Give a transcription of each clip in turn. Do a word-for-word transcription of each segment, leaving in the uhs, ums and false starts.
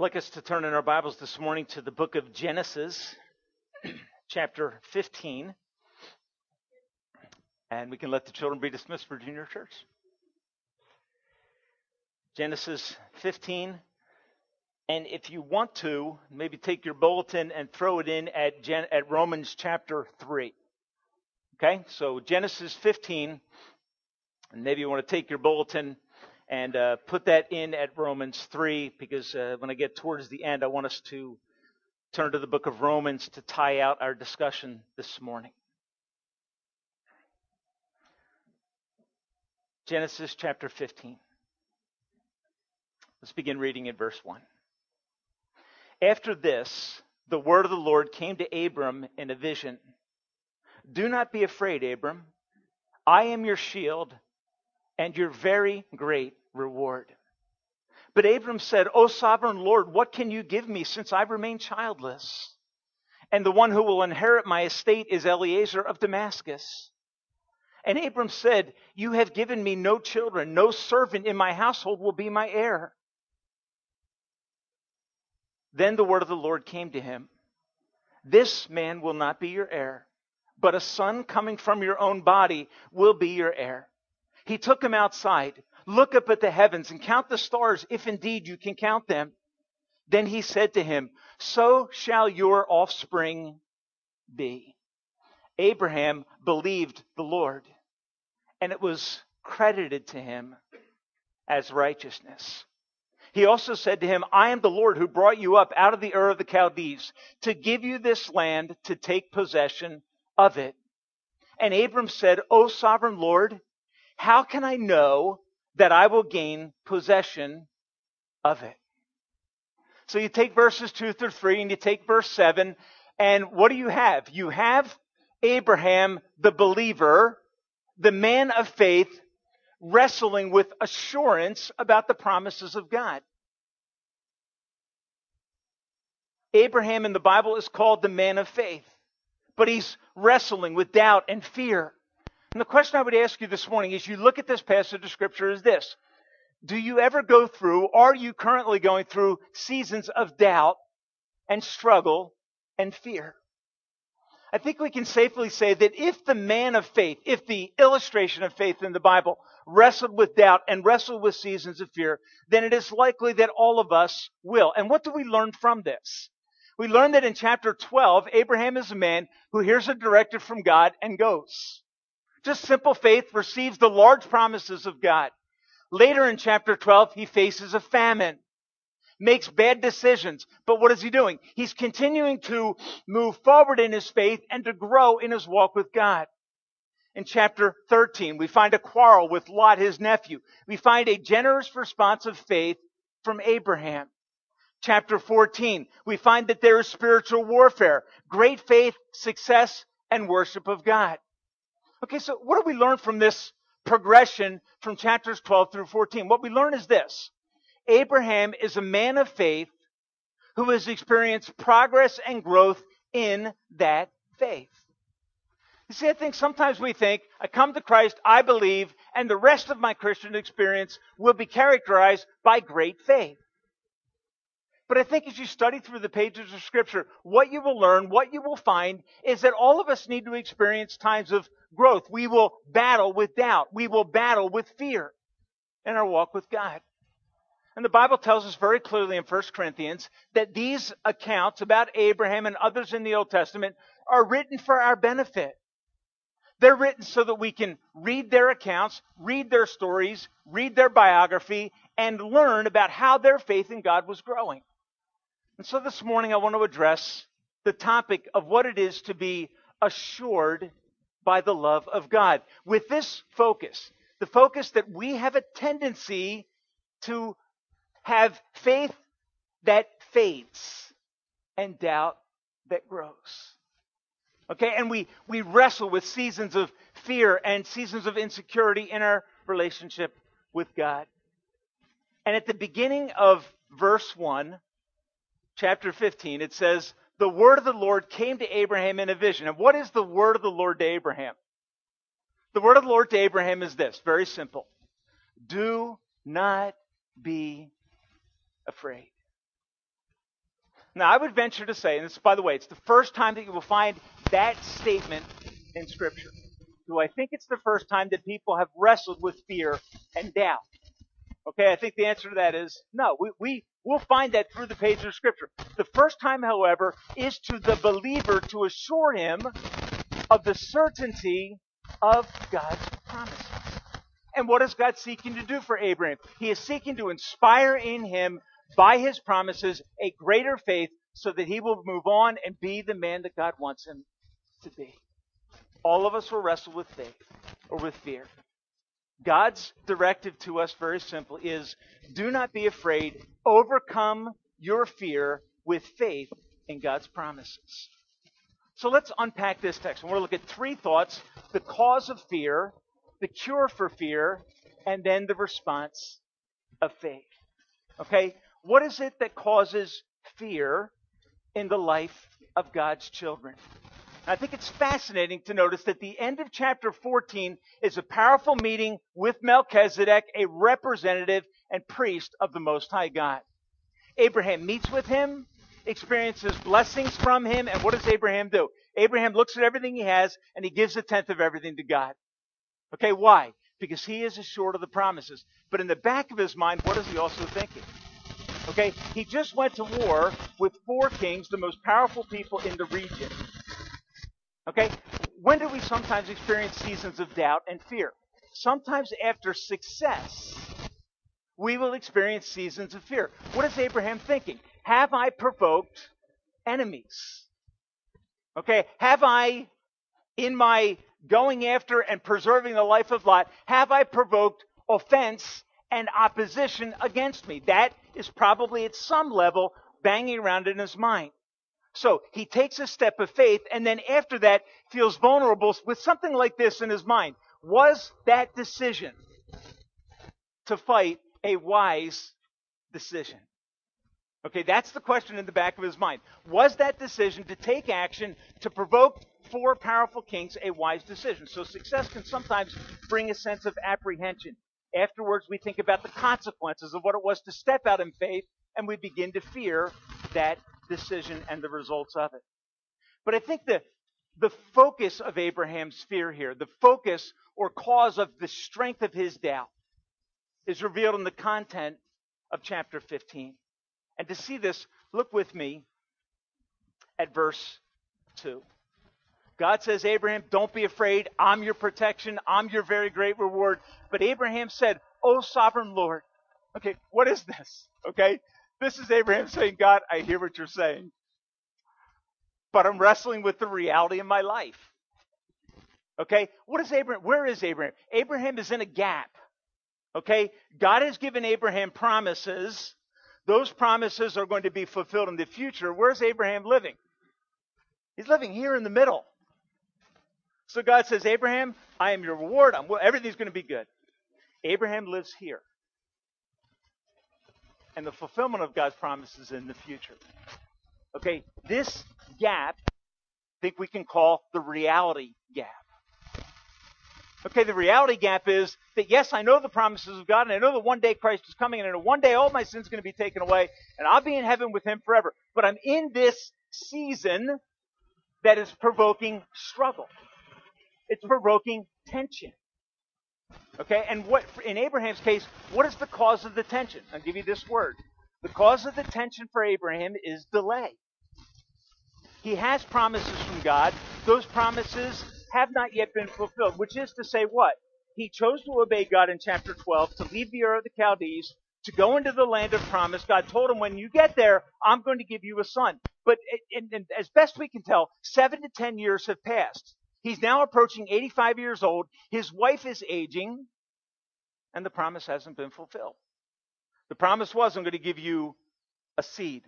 Like us to turn in our Bibles this morning to the book of Genesis, chapter fifteen, and we can let the children be dismissed for junior church. Genesis fifteen, and if you want to, maybe take your bulletin and throw it in at, Gen- at Romans chapter three. Okay, so Genesis fifteen, and maybe you want to take your bulletin and uh, put that in at Romans three, because uh, when I get towards the end, I want us to turn to the book of Romans to tie out our discussion this morning. Genesis chapter fifteen. Let's begin reading in verse one. After this, the word of the Lord came to Abram in a vision. Do not be afraid, Abram. I am your shield and your very great reward. But Abram said, O sovereign Lord, what can you give me since I remain childless? And the one who will inherit my estate is Eliezer of Damascus. And Abram said, you have given me no children, no servant in my household will be my heir. Then the word of the Lord came to him. This man will not be your heir, but a son coming from your own body will be your heir. He took him outside. Look up at the heavens and count the stars, if indeed you can count them. Then he said to him, so shall your offspring be. Abraham believed the Lord, and it was credited to him as righteousness. He also said to him, I am the Lord who brought you up out of the Ur of the Chaldees to give you this land to take possession of it. And Abram said, O sovereign Lord, how can I know that I will gain possession of it? So you take verses two through three and you take verse seven. And what do you have? You have Abraham, the believer, the man of faith, wrestling with assurance about the promises of God. Abraham in the Bible is called the man of faith, but he's wrestling with doubt and fear. And the question I would ask you this morning as you look at this passage of Scripture is this. Do you ever go through, are you currently going through seasons of doubt and struggle and fear? I think we can safely say that if the man of faith, if the illustration of faith in the Bible wrestled with doubt and wrestled with seasons of fear, then it is likely that all of us will. And what do we learn from this? We learn that in chapter twelve, Abraham is a man who hears a directive from God and goes. Just simple faith, receives the large promises of God. Later in chapter twelve, he faces a famine, makes bad decisions. But what is he doing? He's continuing to move forward in his faith and to grow in his walk with God. In chapter thirteen, we find a quarrel with Lot, his nephew. We find a generous response of faith from Abraham. Chapter fourteen, we find that there is spiritual warfare, great faith, success, and worship of God. Okay, so what do we learn from this progression from chapters twelve through fourteen? What we learn is this. Abraham is a man of faith who has experienced progress and growth in that faith. You see, I think sometimes we think, I come to Christ, I believe, and the rest of my Christian experience will be characterized by great faith. But I think as you study through the pages of Scripture, what you will learn, what you will find, is that all of us need to experience times of growth. We will battle with doubt. We will battle with fear in our walk with God. And the Bible tells us very clearly in First Corinthians that these accounts about Abraham and others in the Old Testament are written for our benefit. They're written so that we can read their accounts, read their stories, read their biography, and learn about how their faith in God was growing. And so this morning I want to address the topic of what it is to be assured by the love of God. With this focus, the focus that we have a tendency to have faith that fades and doubt that grows. Okay, and we, we wrestle with seasons of fear and seasons of insecurity in our relationship with God. And at the beginning of verse one, chapter fifteen, it says, the word of the Lord came to Abraham in a vision. And what is the word of the Lord to Abraham? The word of the Lord to Abraham is this, very simple. Do not be afraid. Now, I would venture to say, and this, by the way, it's the first time that you will find that statement in Scripture. So I think it's the first time that people have wrestled with fear and doubt. Okay, I think the answer to that is no. We, we, we'll find that through the pages of Scripture. The first time, however, is to the believer to assure him of the certainty of God's promises. And what is God seeking to do for Abraham? He is seeking to inspire in him, by his promises, a greater faith so that he will move on and be the man that God wants him to be. All of us will wrestle with faith or with fear. God's directive to us, very simple, is do not be afraid. Overcome your fear with faith in God's promises. So let's unpack this text. We're going to look at three thoughts: the cause of fear, the cure for fear, and then the response of faith. Okay? What is it that causes fear in the life of God's children? I think it's fascinating to notice that the end of chapter fourteen is a powerful meeting with Melchizedek, a representative and priest of the Most High God. Abraham meets with him, experiences blessings from him, and what does Abraham do? Abraham looks at everything he has, and he gives a tenth of everything to God. Okay, why? Because he is assured of the promises. But in the back of his mind, what is he also thinking? Okay, he just went to war with four kings, the most powerful people in the region. Okay, when do we sometimes experience seasons of doubt and fear? Sometimes after success, we will experience seasons of fear. What is Abraham thinking? Have I provoked enemies? Okay, have I, in my going after and preserving the life of Lot, have I provoked offense and opposition against me? That is probably at some level banging around in his mind. So he takes a step of faith, and then after that feels vulnerable with something like this in his mind. Was that decision to fight a wise decision? Okay, that's the question in the back of his mind. Was that decision to take action to provoke four powerful kings a wise decision? So success can sometimes bring a sense of apprehension. Afterwards, we think about the consequences of what it was to step out in faith, and we begin to fear that decision and the results of it. But I think the, the focus of Abraham's fear here, the focus or cause of the strength of his doubt, is revealed in the content of chapter fifteen. And to see this, look with me at verse two. God says, Abraham, don't be afraid. I'm your protection. I'm your very great reward. But Abraham said, O sovereign Lord. Okay, what is this? Okay, this is Abraham saying, God, I hear what you're saying, but I'm wrestling with the reality of my life. Okay, what is Abraham? Where is Abraham? Abraham is in a gap. Okay, God has given Abraham promises. Those promises are going to be fulfilled in the future. Where's Abraham living? He's living here in the middle. So God says, Abraham, I am your reward. I'm, well, everything's going to be good. Abraham lives here. And the fulfillment of God's promises in the future. Okay, this gap, I think we can call the reality gap. Okay, the reality gap is that, yes, I know the promises of God, and I know that one day Christ is coming, and one day all my sins are going to be taken away, and I'll be in heaven with him forever. But I'm in this season that is provoking struggle. It's provoking tension. Okay, and what in Abraham's case, what is the cause of the tension? I'll give you this word. The cause of the tension for Abraham is delay. He has promises from God. Those promises have not yet been fulfilled, which is to say what? He chose to obey God in chapter twelve, to leave the Ur of the Chaldees, to go into the land of promise. God told him, when you get there, I'm going to give you a son. But and, and as best we can tell, seven to ten years have passed. He's now approaching eighty-five years old. His wife is aging, and the promise hasn't been fulfilled. The promise was, I'm going to give you a seed,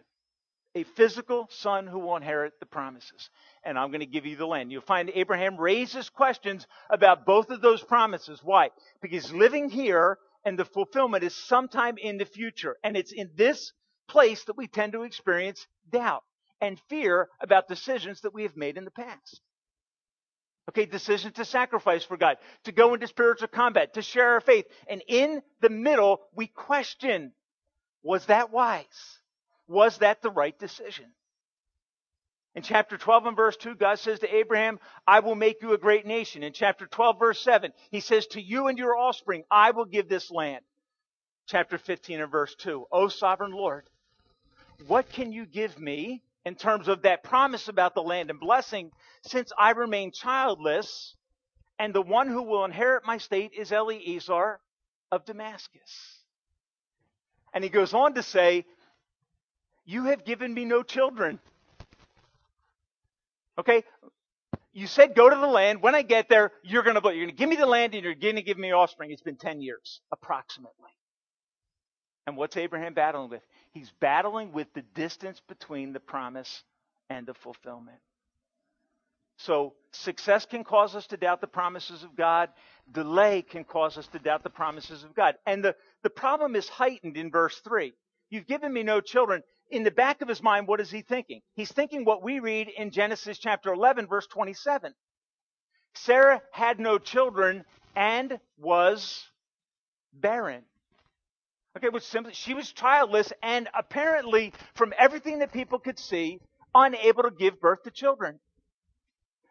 a physical son who will inherit the promises, and I'm going to give you the land. You'll find Abraham raises questions about both of those promises. Why? Because living here and the fulfillment is sometime in the future, and it's in this place that we tend to experience doubt and fear about decisions that we have made in the past. Okay, decision to sacrifice for God, to go into spiritual combat, to share our faith. And in the middle, we question, was that wise? was that the right decision? In chapter twelve and verse two, God says to Abraham, I will make you a great nation. In chapter twelve, verse seven, he says, to you and your offspring, I will give this land. Chapter fifteen and verse two, O sovereign Lord, what can you give me in terms of that promise about the land and blessing, since I remain childless, and the one who will inherit my state is Eliezer of Damascus? And he goes on to say, you have given me no children. Okay, you said go to the land. When I get there, you're going to you're going to give me the land and you're going to give me offspring. It's been ten years, approximately. And what's Abraham battling with? He's battling with the distance between the promise and the fulfillment. So success can cause us to doubt the promises of God. Delay can cause us to doubt the promises of God. And the, the problem is heightened in verse three. You've given me no children. In the back of his mind, what is he thinking? He's thinking what we read in Genesis chapter eleven, verse twenty-seven. Sarah had no children and was barren. Okay, which simply, she was childless and apparently, from everything that people could see, unable to give birth to children.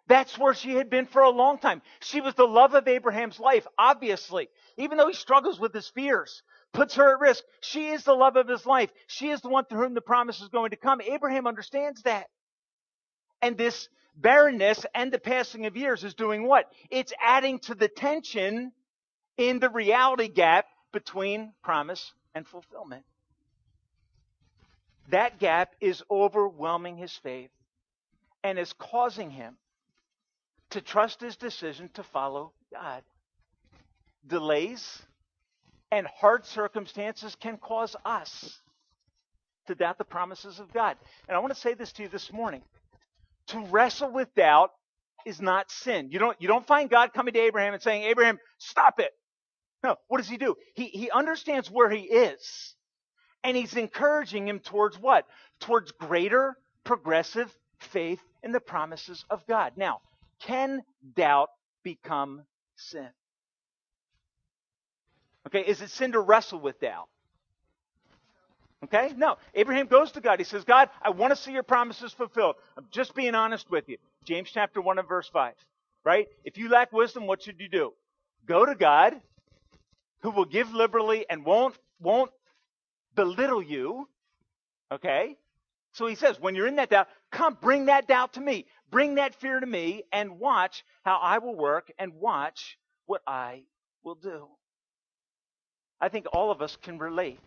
That's where she had been for a long time. She was the love of Abraham's life, obviously, even though he struggles with his fears. Puts her at risk. She is the love of his life. She is the one through whom the promise is going to come. Abraham understands that. And this barrenness and the passing of years is doing what? It's adding to the tension in the reality gap between promise and fulfillment. That gap is overwhelming his faith and is causing him to trust his decision to follow God. Delays and hard circumstances can cause us to doubt the promises of God. And I want to say this to you this morning. To wrestle with doubt is not sin. You don't, you don't find God coming to Abraham and saying, Abraham, stop it. No, what does he do? He, he understands where he is. And he's encouraging him towards what? Towards greater progressive faith in the promises of God. Now, can doubt become sin? Okay, is it sin to wrestle with doubt? Okay, no. Abraham goes to God. He says, God, I want to see your promises fulfilled. I'm just being honest with you. James chapter one and verse five, right? If you lack wisdom, what should you do? Go to God, who will give liberally and won't, won't belittle you. Okay? So he says, when you're in that doubt, come, bring that doubt to me. Bring that fear to me and watch how I will work and watch what I will do. I think all of us can relate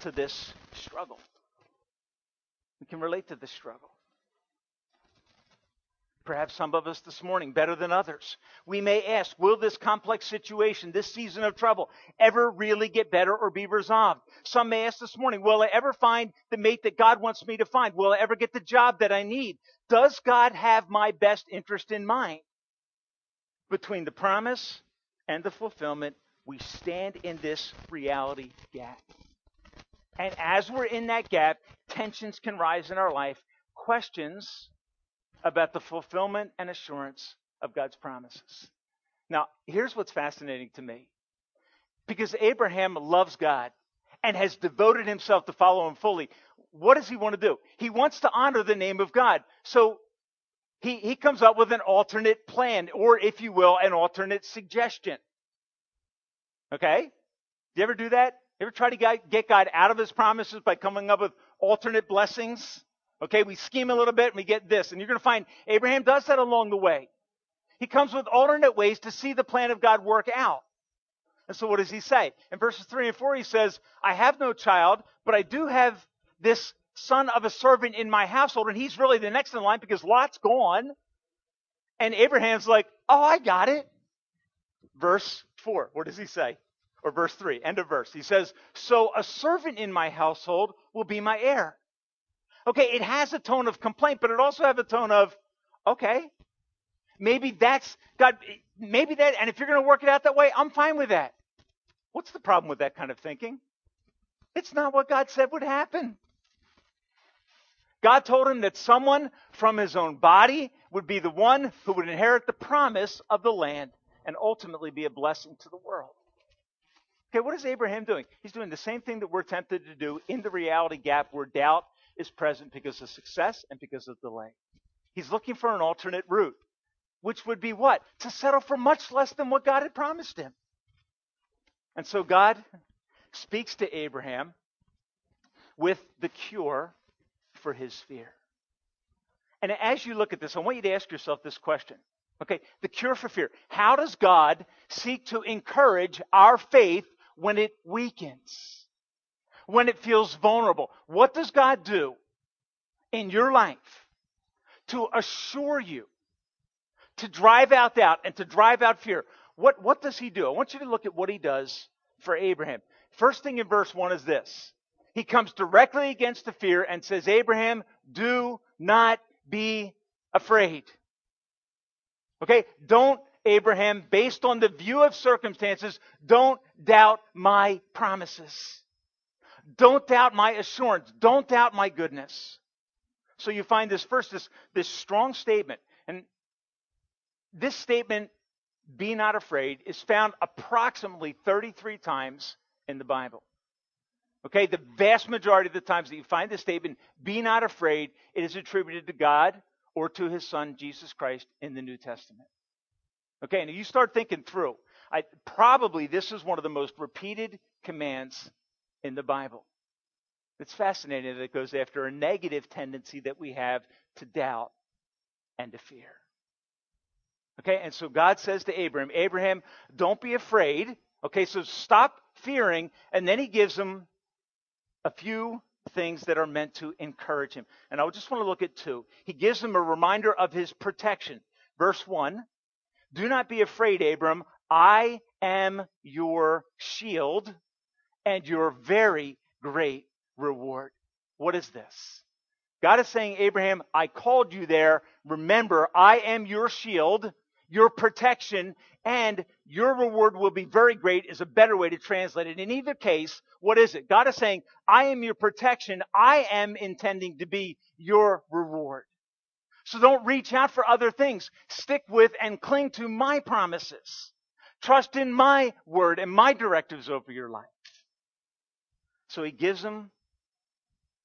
to this struggle. We can relate to this struggle. Perhaps some of us this morning better than others. We may ask, will this complex situation, this season of trouble, ever really get better or be resolved? Some may ask this morning, will I ever find the mate that God wants me to find? Will I ever get the job that I need? Does God have my best interest in mind? Between the promise and the fulfillment, we stand in this reality gap. And as we're in that gap, tensions can rise in our life. Questions about the fulfillment and assurance of God's promises. Now, here's what's fascinating to me. Because Abraham loves God and has devoted himself to follow him fully. What does he want to do? He wants to honor the name of God. So he, he comes up with an alternate plan, or if you will, an alternate suggestion. Okay? Do you ever do that? You ever try to get God out of his promises by coming up with alternate blessings? Okay, we scheme a little bit and we get this. And you're going to find Abraham does that along the way. He comes with alternate ways to see the plan of God work out. And so what does he say? In verses three and four, he says, I have no child, but I do have this son of a servant in my household. And he's really the next in line because Lot's gone. And Abraham's like, oh, I got it. Verse four, what does he say? Or verse three, end of verse. He says, so a servant in my household will be my heir. Okay, it has a tone of complaint, but it also has a tone of, okay, maybe that's, God, maybe that, and if you're going to work it out that way, I'm fine with that. What's the problem with that kind of thinking? It's not what God said would happen. God told him that someone from his own body would be the one who would inherit the promise of the land and ultimately be a blessing to the world. Okay, what is Abraham doing? He's doing the same thing that we're tempted to do in the reality gap where doubt is present because of success and because of delay. He's looking for an alternate route, which would be what? To settle for much less than what God had promised him. And so God speaks to Abraham with the cure for his fear. And as you look at this, I want you to ask yourself this question. Okay, the cure for fear. How does God seek to encourage our faith when it weakens, when it feels vulnerable? What does God do in your life to assure you, to drive out doubt and to drive out fear? What, what does he do? I want you to look at what he does for Abraham. First thing in verse one is this. He comes directly against the fear and says, Abraham, do not be afraid. Okay, don't, Abraham, based on the view of circumstances, don't doubt my promises. Don't doubt my assurance. Don't doubt my goodness. So you find this first, this, this strong statement. And this statement, be not afraid, is found approximately thirty-three times in the Bible. Okay, the vast majority of the times that you find this statement, be not afraid, it is attributed to God or to his son, Jesus Christ, in the New Testament. Okay, and you start thinking through. I, probably this is one of the most repeated commands in the Bible. It's fascinating that it goes after a negative tendency that we have to doubt and to fear. Okay, and so God says to Abraham, Abraham, don't be afraid. Okay, so stop fearing. And then he gives him a few things that are meant to encourage him. And I just want to look at two. He gives him a reminder of his protection. Verse one, do not be afraid, Abram. I am your shield and your very great reward. What is this? God is saying, Abraham, I called you there. Remember, I am your shield, your protection, and your reward will be very great is a better way to translate it. In either case, what is it? God is saying, I am your protection. I am intending to be your reward. So don't reach out for other things. Stick with and cling to my promises. Trust in my word and my directives over your life. So he gives him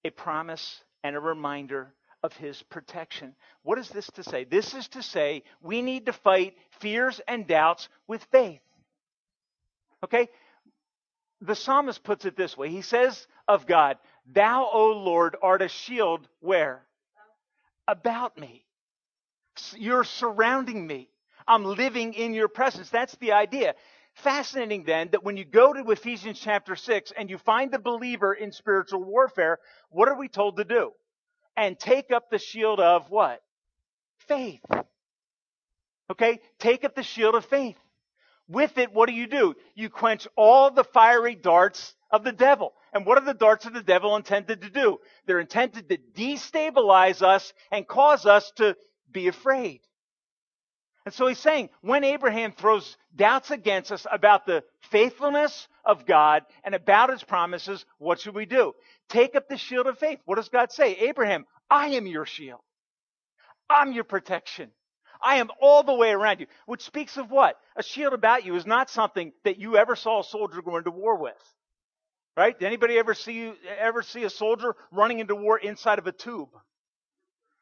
a promise and a reminder of his protection. What is this to say? This is to say we need to fight fears and doubts with faith. Okay? The psalmist puts it this way. He says of God, thou, O Lord, art a shield where? About me. You're surrounding me. I'm living in your presence. That's the idea. Fascinating then that when you go to Ephesians chapter six and you find the believer in spiritual warfare, what are we told to do? And take up the shield of what? Faith. Okay? Take up the shield of faith. With it, what do you do? You quench all the fiery darts of the devil. And what are the darts of the devil intended to do? They're intended to destabilize us and cause us to be afraid. And so he's saying, when Abraham throws doubts against us about the faithfulness of God and about his promises, what should we do? Take up the shield of faith. What does God say? Abraham, I am your shield. I'm your protection. I am all the way around you. Which speaks of what? A shield about you is not something that you ever saw a soldier go into war with. Right? Did anybody ever see you, ever see a soldier running into war inside of a tube?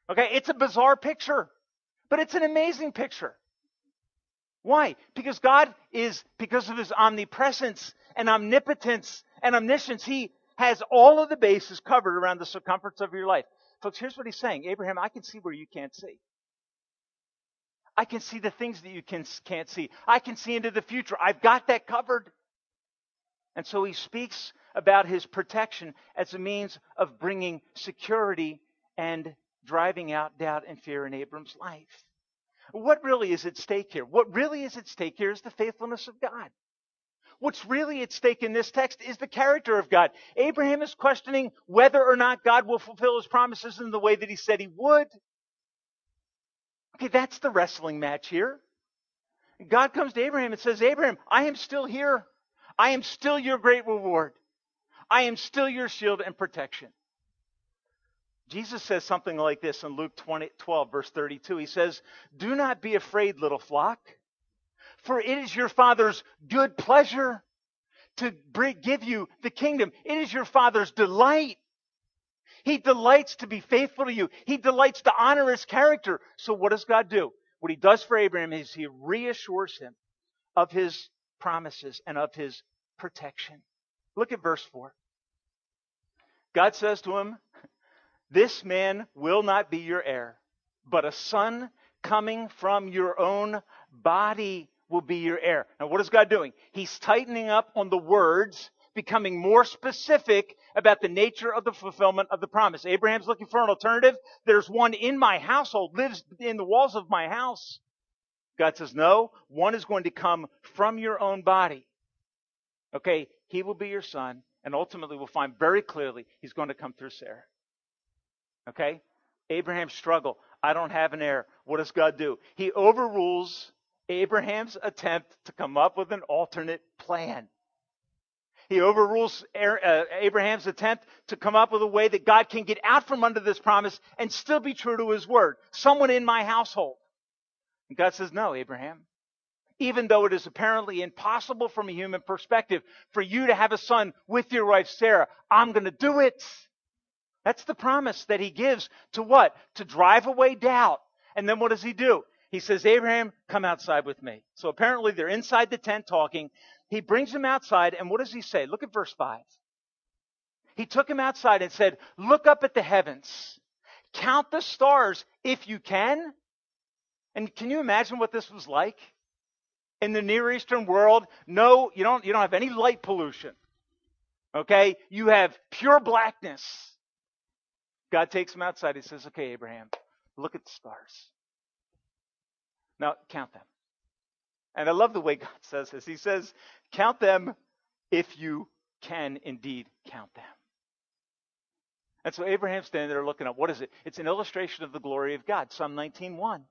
Okay, it's a bizarre picture. But it's an amazing picture. Why? Because God is, because of his omnipresence and omnipotence and omniscience, he has all of the bases covered around the circumference of your life. Folks, here's what he's saying. Abraham, I can see where you can't see. I can see the things that you can, can't see. I can see into the future. I've got that covered. And so he speaks about his protection as a means of bringing security and driving out doubt and fear in Abram's life. What really is at stake here? What really is at stake here is the faithfulness of God. What's really at stake in this text is the character of God. Abraham is questioning whether or not God will fulfill his promises in the way that he said he would. Okay, that's the wrestling match here. God comes to Abraham and says, Abraham, I am still here. I am still your great reward. I am still your shield and protection. Jesus says something like this in Luke twelve, verse thirty-two. He says, do not be afraid, little flock, for it is your Father's good pleasure to bring, give you the kingdom. It is your Father's delight. He delights to be faithful to you. He delights to honor his character. So what does God do? What he does for Abraham is he reassures him of his promises and of his protection. Look at verse four. God says to him, "This man will not be your heir, but a son coming from your own body will be your heir." Now what is God doing? He's tightening up on the words, becoming more specific about the nature of the fulfillment of the promise. Abraham's looking for an alternative. There's one in my household, lives in the walls of my house. God says, no, one is going to come from your own body. Okay, he will be your son, and ultimately we'll find very clearly he's going to come through Sarah. Okay, Abraham's struggle. I don't have an heir. What does God do? He overrules Abraham's attempt to come up with an alternate plan. He overrules Abraham's attempt to come up with a way that God can get out from under this promise and still be true to his word. Someone in my household. And God says, no, Abraham, even though it is apparently impossible from a human perspective for you to have a son with your wife, Sarah, I'm going to do it. That's the promise that he gives to what? To drive away doubt. And then what does he do? He says, Abraham, come outside with me. So apparently they're inside the tent talking. He brings him outside, and what does he say? Look at verse five. He took him outside and said, look up at the heavens. Count the stars if you can. And can you imagine what this was like? In the Near Eastern world, no, you don't, you don't have any light pollution. Okay? You have pure blackness. God takes him outside. He says, okay, Abraham, look at the stars. Now, count them. And I love the way God says this. He says, count them if you can indeed count them. And so Abraham's standing there looking up. What is it? It's an illustration of the glory of God. Psalm nineteen one.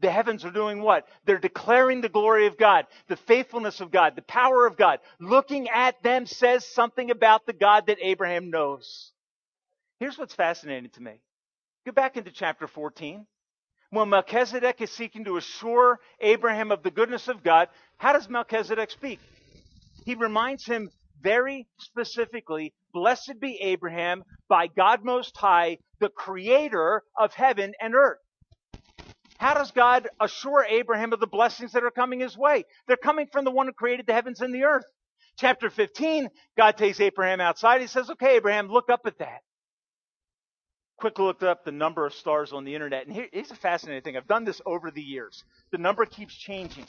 The heavens are doing what? They're declaring the glory of God, the faithfulness of God, the power of God. Looking at them says something about the God that Abraham knows. Here's what's fascinating to me. Go back into chapter fourteen. When Melchizedek is seeking to assure Abraham of the goodness of God, how does Melchizedek speak? He reminds him very specifically, blessed be Abraham by God Most High, the creator of heaven and earth. How does God assure Abraham of the blessings that are coming his way? They're coming from the one who created the heavens and the earth. Chapter fifteen, God takes Abraham outside. He says, okay, Abraham, look up at that. Quick looked up the number of stars on the internet. And here, here's a fascinating thing. I've done this over the years. The number keeps changing.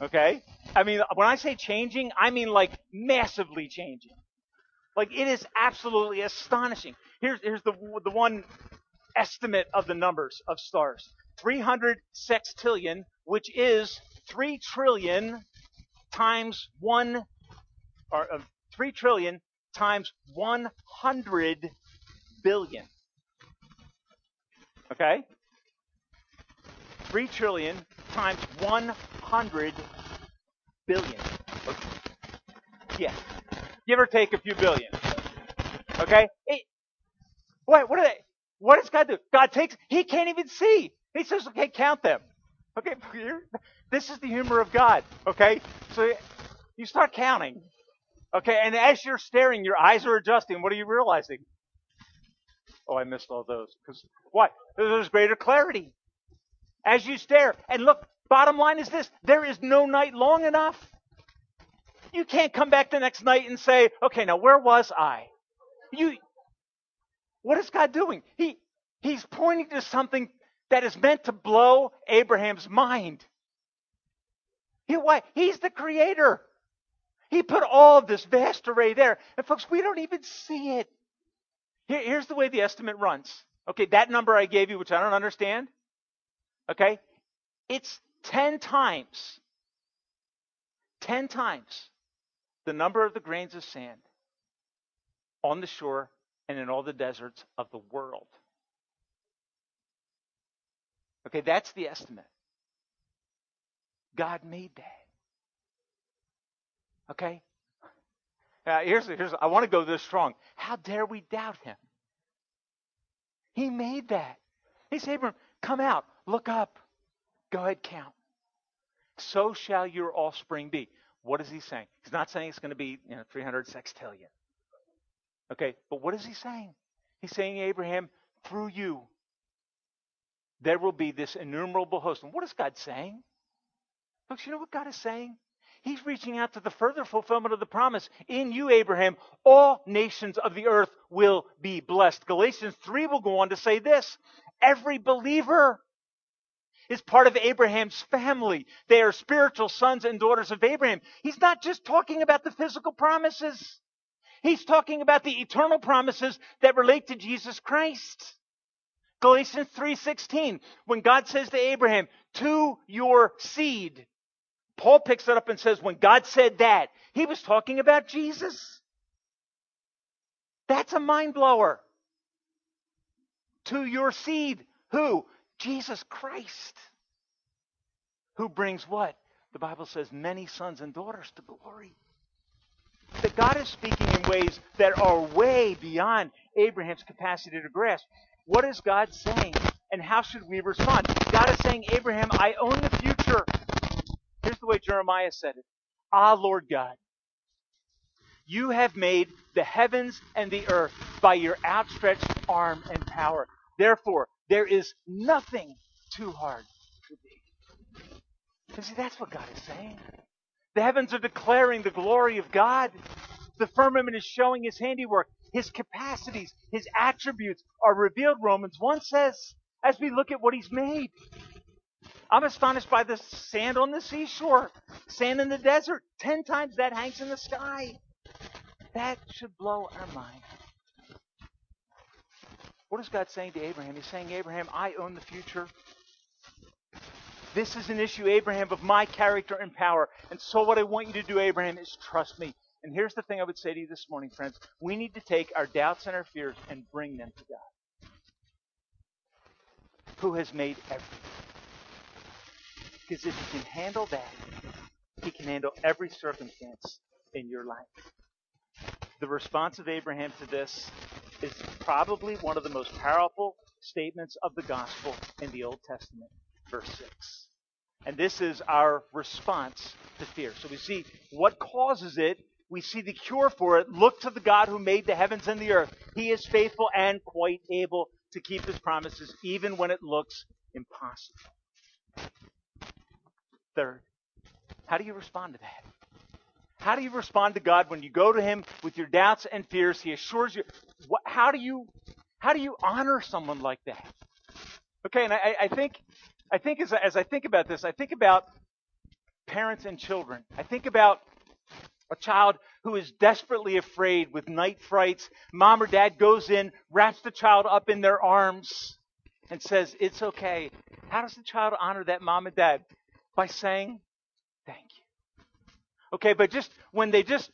Okay? I mean, when I say changing, I mean like massively changing. Like it is absolutely astonishing. Here's, here's the, the one estimate of the numbers of stars. three hundred sextillion, which is three trillion times one, or uh, three trillion times one hundred billion. Okay? three trillion times one hundred billion. Okay. Yeah. Give or take a few billion. Okay? It, what, what, are they, what does God do? God takes, he can't even see. He says, okay, count them. Okay? This is the humor of God. Okay? So you start counting. Okay? And as you're staring, your eyes are adjusting. What are you realizing? Oh, I missed all those. Because why? There's greater clarity as you stare. And look, bottom line is this. There is no night long enough. You can't come back the next night and say, okay, now where was I? You, what is God doing? He, he's pointing to something that is meant to blow Abraham's mind. He, why? He's the creator. He put all of this vast array there. And folks, we don't even see it. Here, here's the way the estimate runs. Okay, that number I gave you, which I don't understand, okay, it's ten times, ten times the number of the grains of sand on the shore and in all the deserts of the world. Okay, that's the estimate. God made that. Okay? Uh, here's, here's, I want to go this strong. How dare we doubt him? He made that. He said, Abram, come out, look up, go ahead, count. So shall your offspring be. What is he saying? He's not saying it's going to be you know, three hundred sextillion. Okay, but what is he saying? He's saying, Abraham, through you, there will be this innumerable host. And what is God saying? Folks, you know what God is saying? He's reaching out to the further fulfillment of the promise. In you, Abraham, all nations of the earth will be blessed. Galatians three will go on to say this. Every believer is part of Abraham's family. They are spiritual sons and daughters of Abraham. He's not just talking about the physical promises. He's talking about the eternal promises that relate to Jesus Christ. Galatians three sixteen, when God says to Abraham, to your seed. Paul picks it up and says, when God said that, he was talking about Jesus. That's a mind blower. To your seed, who? Jesus Christ. Who brings what? The Bible says many sons and daughters to glory. That God is speaking in ways that are way beyond Abraham's capacity to grasp. What is God saying? And how should we respond? God is saying, Abraham, I own the future. Here's the way Jeremiah said it. Ah, Lord God, you have made the heavens and the earth by your outstretched arm and power. Therefore, there is nothing too hard for thee. You see, that's what God is saying. The heavens are declaring the glory of God. The firmament is showing his handiwork. His capacities, his attributes are revealed, Romans one says, as we look at what he's made. I'm astonished by the sand on the seashore, sand in the desert, ten times that hangs in the sky. That should blow our mind. What is God saying to Abraham? He's saying, Abraham, I own the future. This is an issue, Abraham, of my character and power. And so what I want you to do, Abraham, is trust me. And here's the thing I would say to you this morning, friends. We need to take our doubts and our fears and bring them to God, who has made everything. Because if he can handle that, he can handle every circumstance in your life. The response of Abraham to this is probably one of the most powerful statements of the gospel in the Old Testament. Verse six. And this is our response to fear. So we see what causes it. We see the cure for it. Look to the God who made the heavens and the earth. He is faithful and quite able to keep his promises, even when it looks impossible. Third, how do you respond to that? How do you respond to God when you go to him with your doubts and fears? He assures you. How do you, how do you honor someone like that? Okay, and I, I think... I think as, as I think about this, I think about parents and children. I think about a child who is desperately afraid with night frights. Mom or dad goes in, wraps the child up in their arms and says, it's okay. How does the child honor that mom and dad? By saying, thank you. Okay, but just when they just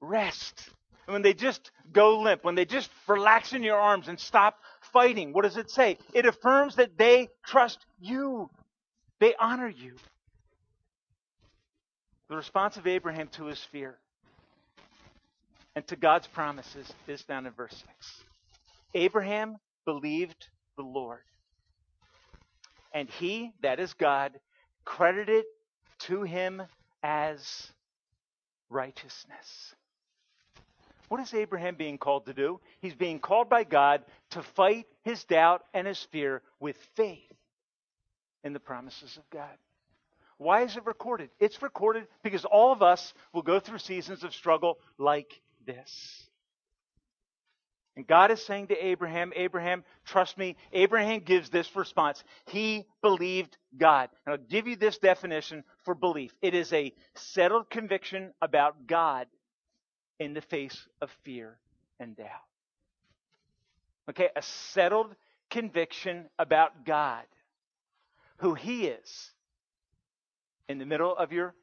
rest, when they just go limp, when they just relax in your arms and stop fighting, what does it say? It affirms that they trust you. They honor you. The response of Abraham to his fear and to God's promises is down in verse six. Abraham believed the Lord, and he, that is God, credited to him as righteousness. What is Abraham being called to do? He's being called by God to fight his doubt and his fear with faith in the promises of God. Why is it recorded? It's recorded because all of us will go through seasons of struggle like this. And God is saying to Abraham, Abraham, trust me. Abraham gives this response. He believed God. And I'll give you this definition for belief. It is a settled conviction about God in the face of fear and doubt. Okay, a settled conviction about God, who he is, in the middle of your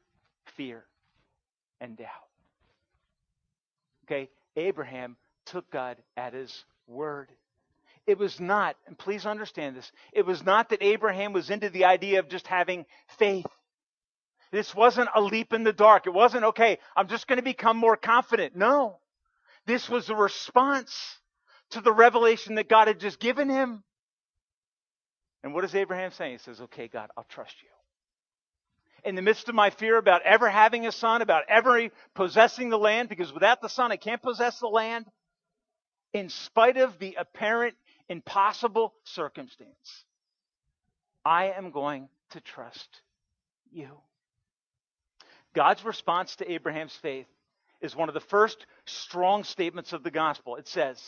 fear and doubt. Okay, Abraham took God at his word. It was not, and please understand this, it was not that Abraham was into the idea of just having faith. This wasn't a leap in the dark. It wasn't, okay, I'm just going to become more confident. No. This was a response to the revelation that God had just given him. And what is Abraham saying? He says, okay, God, I'll trust you. in the midst of my fear about ever having a son, about ever possessing the land, because without the son, I can't possess the land, in spite of the apparent impossible circumstance, I am going to trust you. God's response to Abraham's faith is one of the first strong statements of the gospel. It says,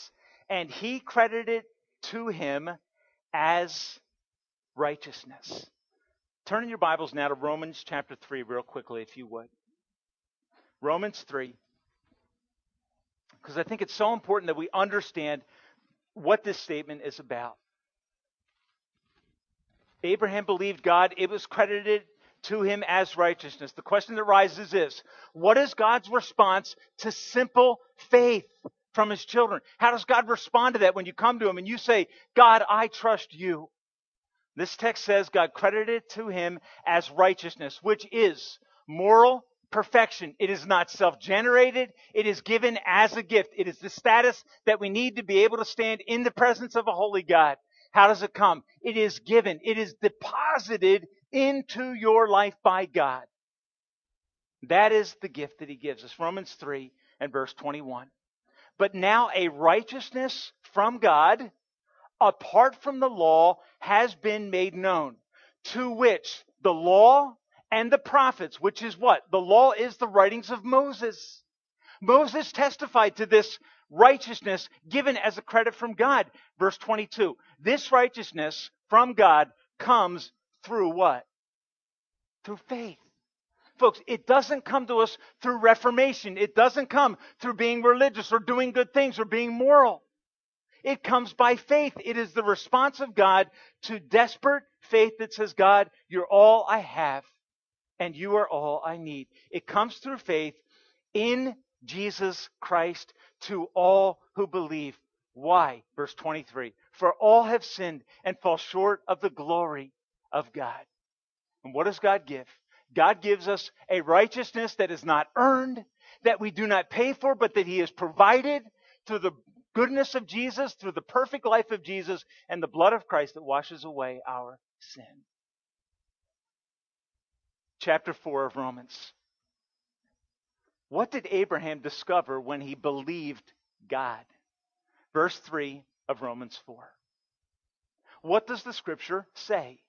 and he credited to him as righteousness. Turn in your Bibles now to Romans chapter three real quickly, if you would. Romans three. Because I think it's so important that we understand what this statement is about. Abraham believed God. It was credited to him as righteousness. The question that rises is, what is God's response to simple faith from his children? How does God respond to that when you come to him and you say, God, I trust you? This text says God credited to him as righteousness, which is moral perfection. It is not self-generated. It is given as a gift. It is the status that we need to be able to stand in the presence of a holy God. How does it come? It is given. It is deposited into your life by God. That is the gift that he gives us. Romans three and verse twenty-one. But now a righteousness from God, apart from the law, has been made known, to which the law and the prophets, which is what? The law is the writings of Moses. Moses testified to this righteousness given as a credit from God. Verse twenty-two, this righteousness from God comes through what? Through faith. Folks, it doesn't come to us through reformation. It doesn't come through being religious or doing good things or being moral. It comes by faith. It is the response of God to desperate faith that says, God, you're all I have and you are all I need. It comes through faith in Jesus Christ to all who believe. Why? Verse twenty-three, for all have sinned and fall short of the glory of God. And what does God give? God gives us a righteousness that is not earned, that we do not pay for, but that he has provided through the goodness of Jesus, through the perfect life of Jesus, and the blood of Christ that washes away our sin. Chapter four of Romans. What did Abraham discover when he believed God? Verse three of Romans four. What does the scripture say?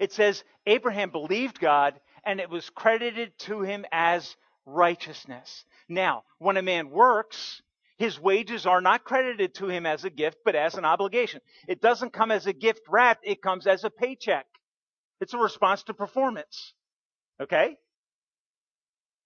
It says, Abraham believed God, and it was credited to him as righteousness. Now, when a man works, his wages are not credited to him as a gift, but as an obligation. It doesn't come as a gift wrapped. It comes as a paycheck. It's a response to performance. Okay?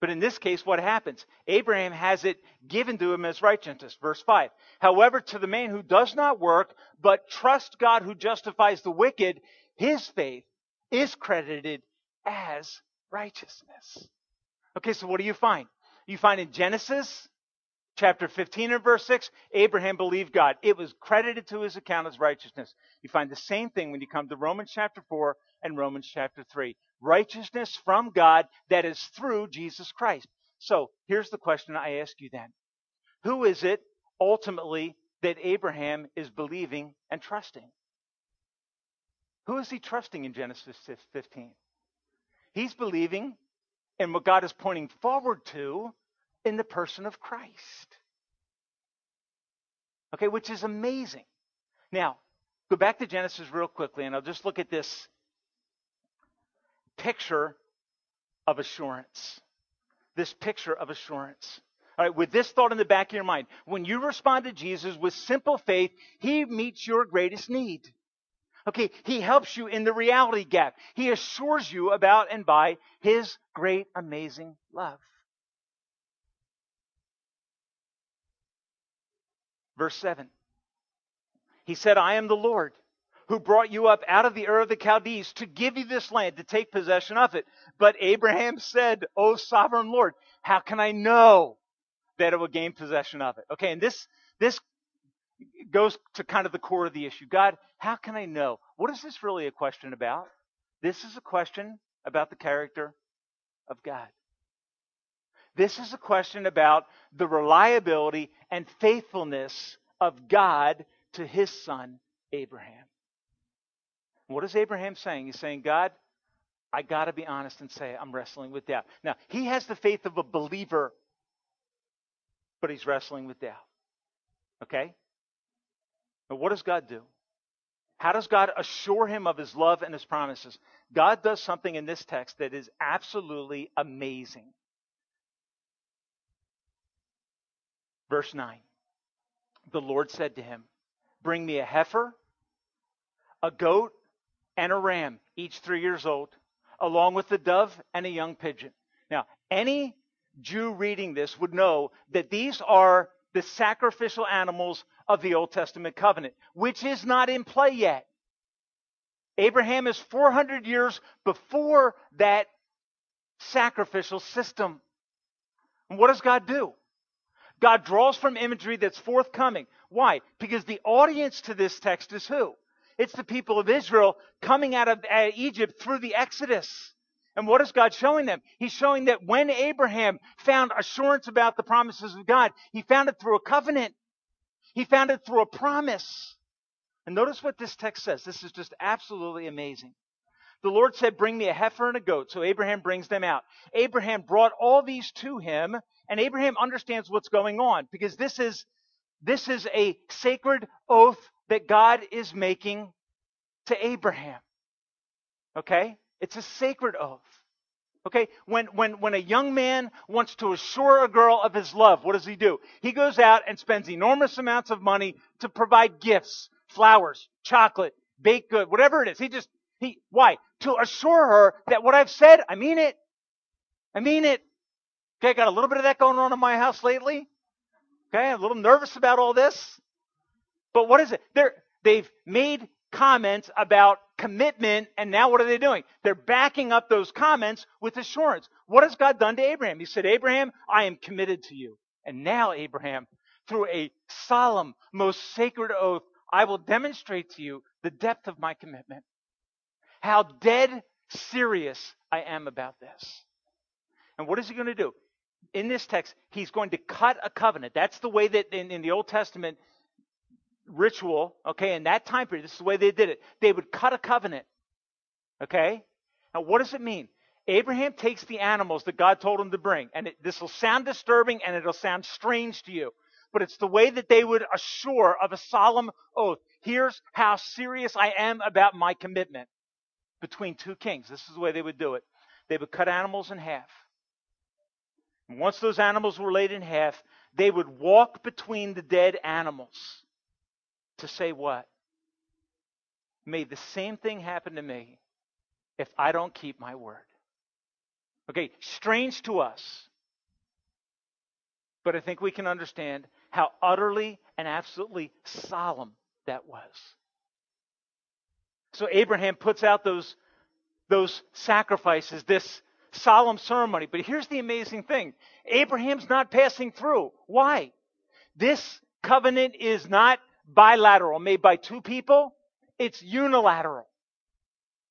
But in this case, what happens? Abraham has it given to him as righteousness. Verse five. However, to the man who does not work, but trusts God who justifies the wicked, his faith is credited as righteousness. Okay, so what do you find? You find in Genesis chapter fifteen and verse six, Abraham believed God. It was credited to his account as righteousness. You find the same thing when you come to Romans chapter four and Romans chapter three. Righteousness from God that is through Jesus Christ. So here's the question I ask you then. Who is it ultimately that Abraham is believing and trusting? Who is he trusting in Genesis fifteen? He's believing in what God is pointing forward to in the person of Christ. Okay, which is amazing. Now, go back to Genesis real quickly, and I'll just look at this picture of assurance. This picture of assurance. All right, with this thought in the back of your mind, when you respond to Jesus with simple faith, he meets your greatest need. Okay, he helps you in the reality gap. He assures you about and by his great, amazing love. Verse seven, he said, I am the Lord who brought you up out of the Ur of the Chaldees to give you this land, to take possession of it. But Abraham said, O sovereign Lord, how can I know that it will gain possession of it? Okay, and this, this goes to kind of the core of the issue. God, how can I know? What is this really a question about? This is a question about the character of God. This is a question about the reliability and faithfulness of God to his son, Abraham. What is Abraham saying? He's saying, God, I got to be honest and say I'm wrestling with doubt. Now, he has the faith of a believer, but he's wrestling with doubt. Okay? Now, what does God do? How does God assure him of his love and his promises? God does something in this text that is absolutely amazing. Verse nine, the Lord said to him, bring me a heifer, a goat, and a ram, each three years old, along with a dove and a young pigeon. Now, any Jew reading this would know that these are the sacrificial animals of the Old Testament covenant, which is not in play yet. Abraham is four hundred years before that sacrificial system. And what does God do? God draws from imagery that's forthcoming. Why? Because the audience to this text is who? It's the people of Israel coming out of uh, Egypt through the Exodus. And what is God showing them? He's showing that when Abraham found assurance about the promises of God, he found it through a covenant. He found it through a promise. And notice what this text says. This is just absolutely amazing. The Lord said, bring me a heifer and a goat. So Abraham brings them out. Abraham brought all these to him, and Abraham understands what's going on because this is, this is a sacred oath that God is making to Abraham. Okay? It's a sacred oath. Okay? When, when, when a young man wants to assure a girl of his love, what does he do? He goes out and spends enormous amounts of money to provide gifts, flowers, chocolate, baked goods, whatever it is. He just, he, why? To assure her that what I've said, I mean it. I mean it. Okay, I got a little bit of that going on in my house lately. Okay, I'm a little nervous about all this. But what is it? They're, they've made comments about commitment, and now what are they doing? They're backing up those comments with assurance. What has God done to Abraham? He said, Abraham, I am committed to you. And now, Abraham, through a solemn, most sacred oath, I will demonstrate to you the depth of my commitment. How dead serious I am about this. And what is he going to do? In this text, he's going to cut a covenant. That's the way that in, in the Old Testament ritual, okay, in that time period, this is the way they did it. They would cut a covenant, okay? Now, what does it mean? Abraham takes the animals that God told him to bring, and this will sound disturbing and it'll sound strange to you, but it's the way that they would assure of a solemn oath. Here's how serious I am about my commitment between two kings. This is the way they would do it. They would cut animals in half. And once those animals were laid in half, they would walk between the dead animals. To say what? May the same thing happen to me if I don't keep my word. Okay, strange to us. But I think we can understand how utterly and absolutely solemn that was. So Abraham puts out those, those sacrifices, this solemn ceremony. But here's the amazing thing. Abraham's not passing through. Why? This covenant is not bilateral, made by two people. It's unilateral.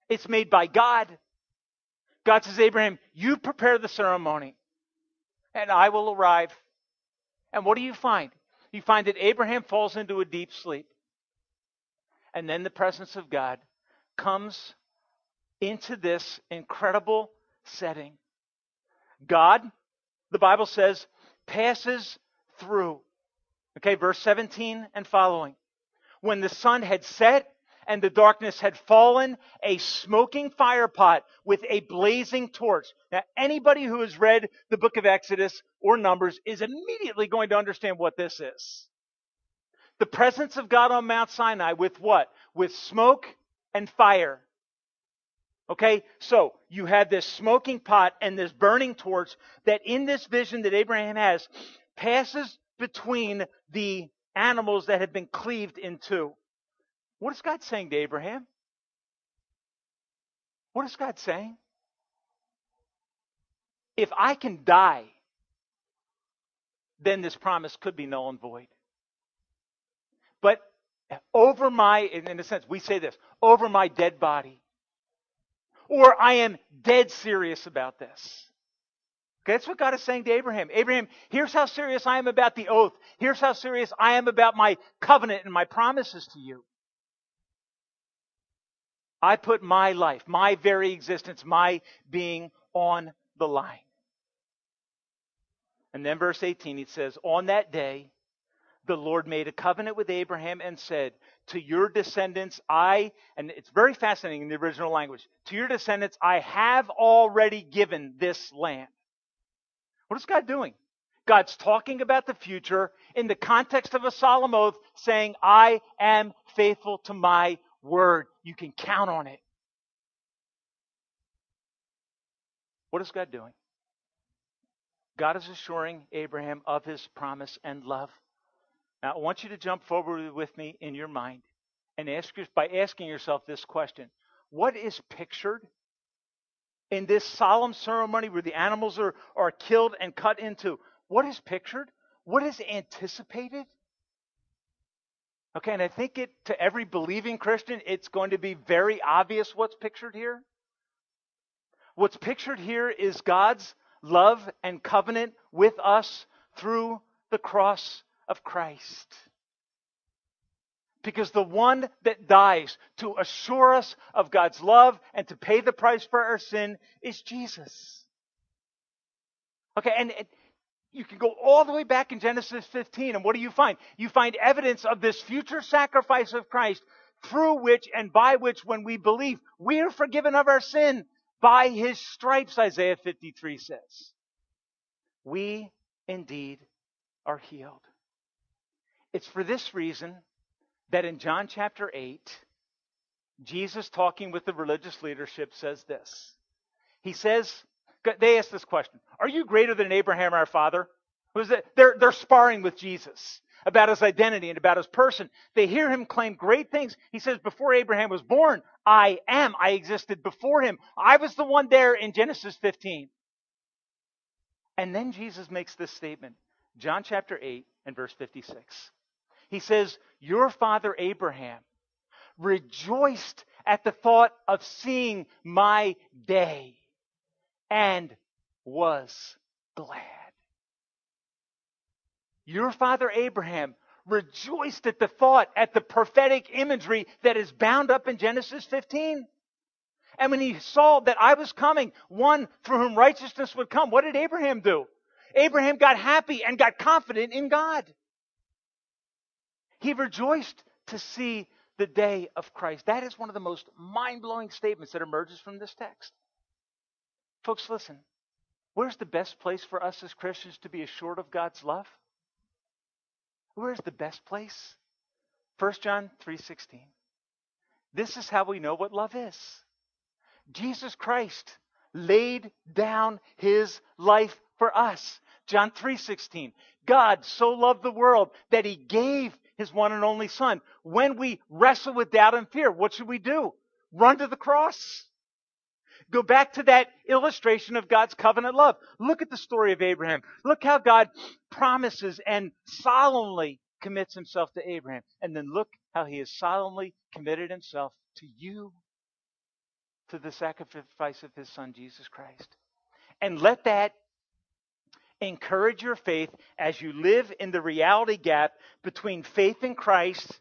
It's made by God. God says, Abraham, you prepare the ceremony and I will arrive. And what do you find? You find that Abraham falls into a deep sleep. And then the presence of God comes into this incredible setting. God, the Bible says, passes through. Okay, verse seventeen and following. When the sun had set and the darkness had fallen, a smoking firepot with a blazing torch. Now, anybody who has read the book of Exodus or Numbers is immediately going to understand what this is. The presence of God on Mount Sinai with what? With smoke and fire. Okay, so you have this smoking pot and this burning torch that in this vision that Abraham has passes between the animals that have been cleaved in two. What is God saying to Abraham? What is God saying? If I can die, then this promise could be null and void. But over my, in a sense, we say this, over my dead body, or I am dead serious about this. Okay, that's what God is saying to Abraham. Abraham, here's how serious I am about the oath. Here's how serious I am about my covenant and my promises to you. I put my life, my very existence, my being on the line. And then verse eighteen, it says, on that day, the Lord made a covenant with Abraham and said, to your descendants, I, and it's very fascinating in the original language, to your descendants, I have already given this land. What is God doing? God's talking about the future in the context of a solemn oath, saying, I am faithful to my word. You can count on it. What is God doing? God is assuring Abraham of his promise and love. Now, I want you to jump forward with me in your mind and ask by asking yourself this question. What is pictured in this solemn ceremony where the animals are, are killed and cut into? What is pictured? What is anticipated? Okay, and I think it to every believing Christian, it's going to be very obvious what's pictured here. What's pictured here is God's love and covenant with us through the cross of Christ. Because the one that dies to assure us of God's love and to pay the price for our sin is Jesus. Okay, and it, you can go all the way back in Genesis fifteen, and what do you find? You find evidence of this future sacrifice of Christ, through which and by which, when we believe, we are forgiven of our sin by his stripes, Isaiah fifty-three says. We indeed are healed. It's for this reason that in John chapter eight, Jesus, talking with the religious leadership, says this. He says, they ask this question, are you greater than Abraham our father? Was it, they're, they're sparring with Jesus about his identity and about his person. They hear him claim great things. He says, before Abraham was born, I am. I existed before him. I was the one there in Genesis fifteen. And then Jesus makes this statement, John chapter eight and verse fifty-six. He says, your father Abraham rejoiced at the thought of seeing my day and was glad. Your father Abraham rejoiced at the thought, at the prophetic imagery that is bound up in Genesis fifteen. And when he saw that I was coming, one through whom righteousness would come, what did Abraham do? Abraham got happy and got confident in God. He rejoiced to see the day of Christ. That is one of the most mind-blowing statements that emerges from this text. Folks, listen, where's the best place for us as Christians to be assured of God's love? Where's the best place? First John three sixteen. This is how we know what love is. Jesus Christ laid down his life for us. John three sixteen. God so loved the world that he gave his one and only son. When we wrestle with doubt and fear, what should we do? Run to the cross. Go back to that illustration of God's covenant love. Look at the story of Abraham. Look how God promises and solemnly commits himself to Abraham. And then look how he has solemnly committed himself to you, to the sacrifice of his son, Jesus Christ. And let that encourage your faith as you live in the reality gap between faith in Christ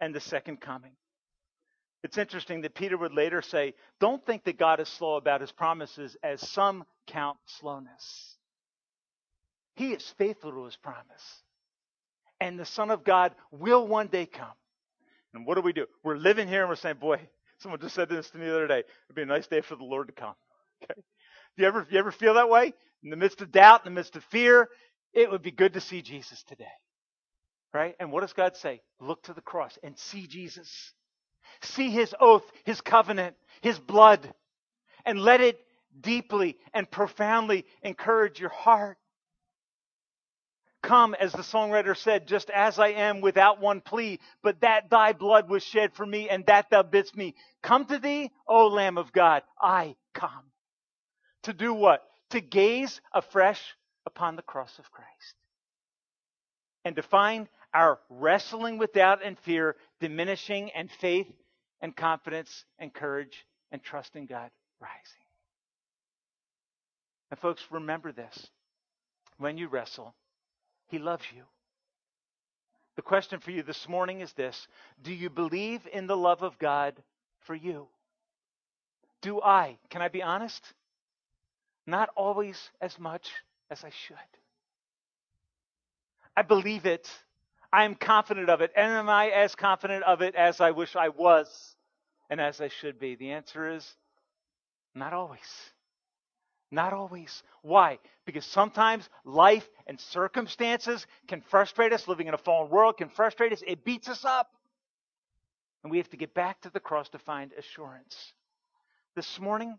and the second coming. It's interesting that Peter would later say, don't think that God is slow about his promises as some count slowness. He is faithful to his promise. And the Son of God will one day come. And what do we do? We're living here and we're saying, boy, someone just said this to me the other day. It'd be a nice day for the Lord to come. Okay? Do you ever, you ever feel that way? In the midst of doubt, in the midst of fear, it would be good to see Jesus today. Right? And what does God say? Look to the cross and see Jesus. See his oath, his covenant, his blood, and let it deeply and profoundly encourage your heart. Come, as the songwriter said, just as I am without one plea, but that thy blood was shed for me and that thou bidst me. Come to thee, O Lamb of God, I come. To do what? To gaze afresh upon the cross of Christ. And to find our wrestling with doubt and fear diminishing, and faith and confidence and courage and trust in God rising. And folks, remember this. When you wrestle, he loves you. The question for you this morning is this. Do you believe in the love of God for you? do I, can I be honest? Not always as much as I should. I believe it. I am confident of it. And am I as confident of it as I wish I was and as I should be? The answer is not always. Not always. Why? Because sometimes life and circumstances can frustrate us. Living in a fallen world can frustrate us. It beats us up. And we have to get back to the cross to find assurance. This morning,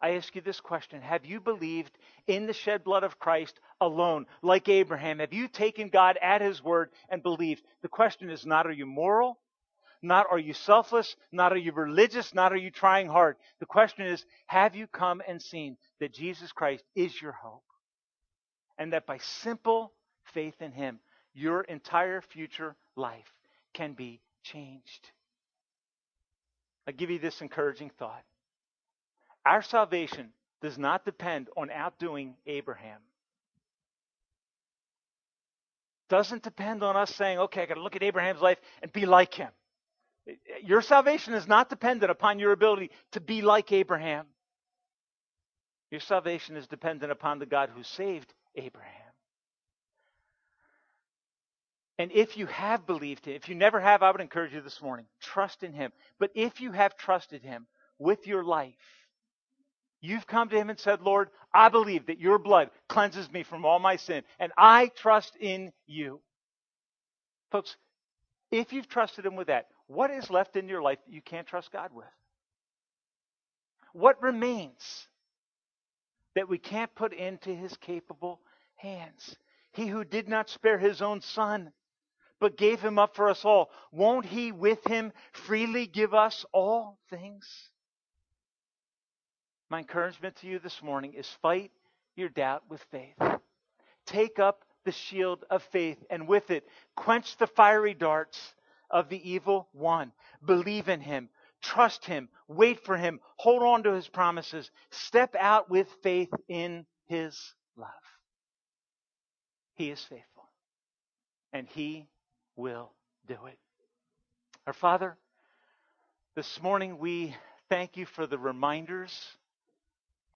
I ask you this question. Have you believed in the shed blood of Christ alone, like Abraham? Have you taken God at his word and believed? The question is not, are you moral? Not, are you selfless? Not, are you religious? Not, are you trying hard? The question is, have you come and seen that Jesus Christ is your hope? And that by simple faith in him, your entire future life can be changed. I give you this encouraging thought. Our salvation does not depend on outdoing Abraham. Doesn't depend on us saying, okay, I got to look at Abraham's life and be like him. Your salvation is not dependent upon your ability to be like Abraham. Your salvation is dependent upon the God who saved Abraham. And if you have believed him, if you never have, I would encourage you this morning, trust in him. But if you have trusted him with your life, you've come to him and said, Lord, I believe that your blood cleanses me from all my sin, and I trust in you. Folks, if you've trusted him with that, what is left in your life that you can't trust God with? What remains that we can't put into his capable hands? He who did not spare his own son, but gave him up for us all, won't he with him freely give us all things? My encouragement to you this morning is fight your doubt with faith. Take up the shield of faith, and with it, quench the fiery darts of the evil one. Believe in him. Trust him. Wait for him. Hold on to his promises. Step out with faith in his love. He is faithful, and he will do it. Our Father, this morning we thank you for the reminders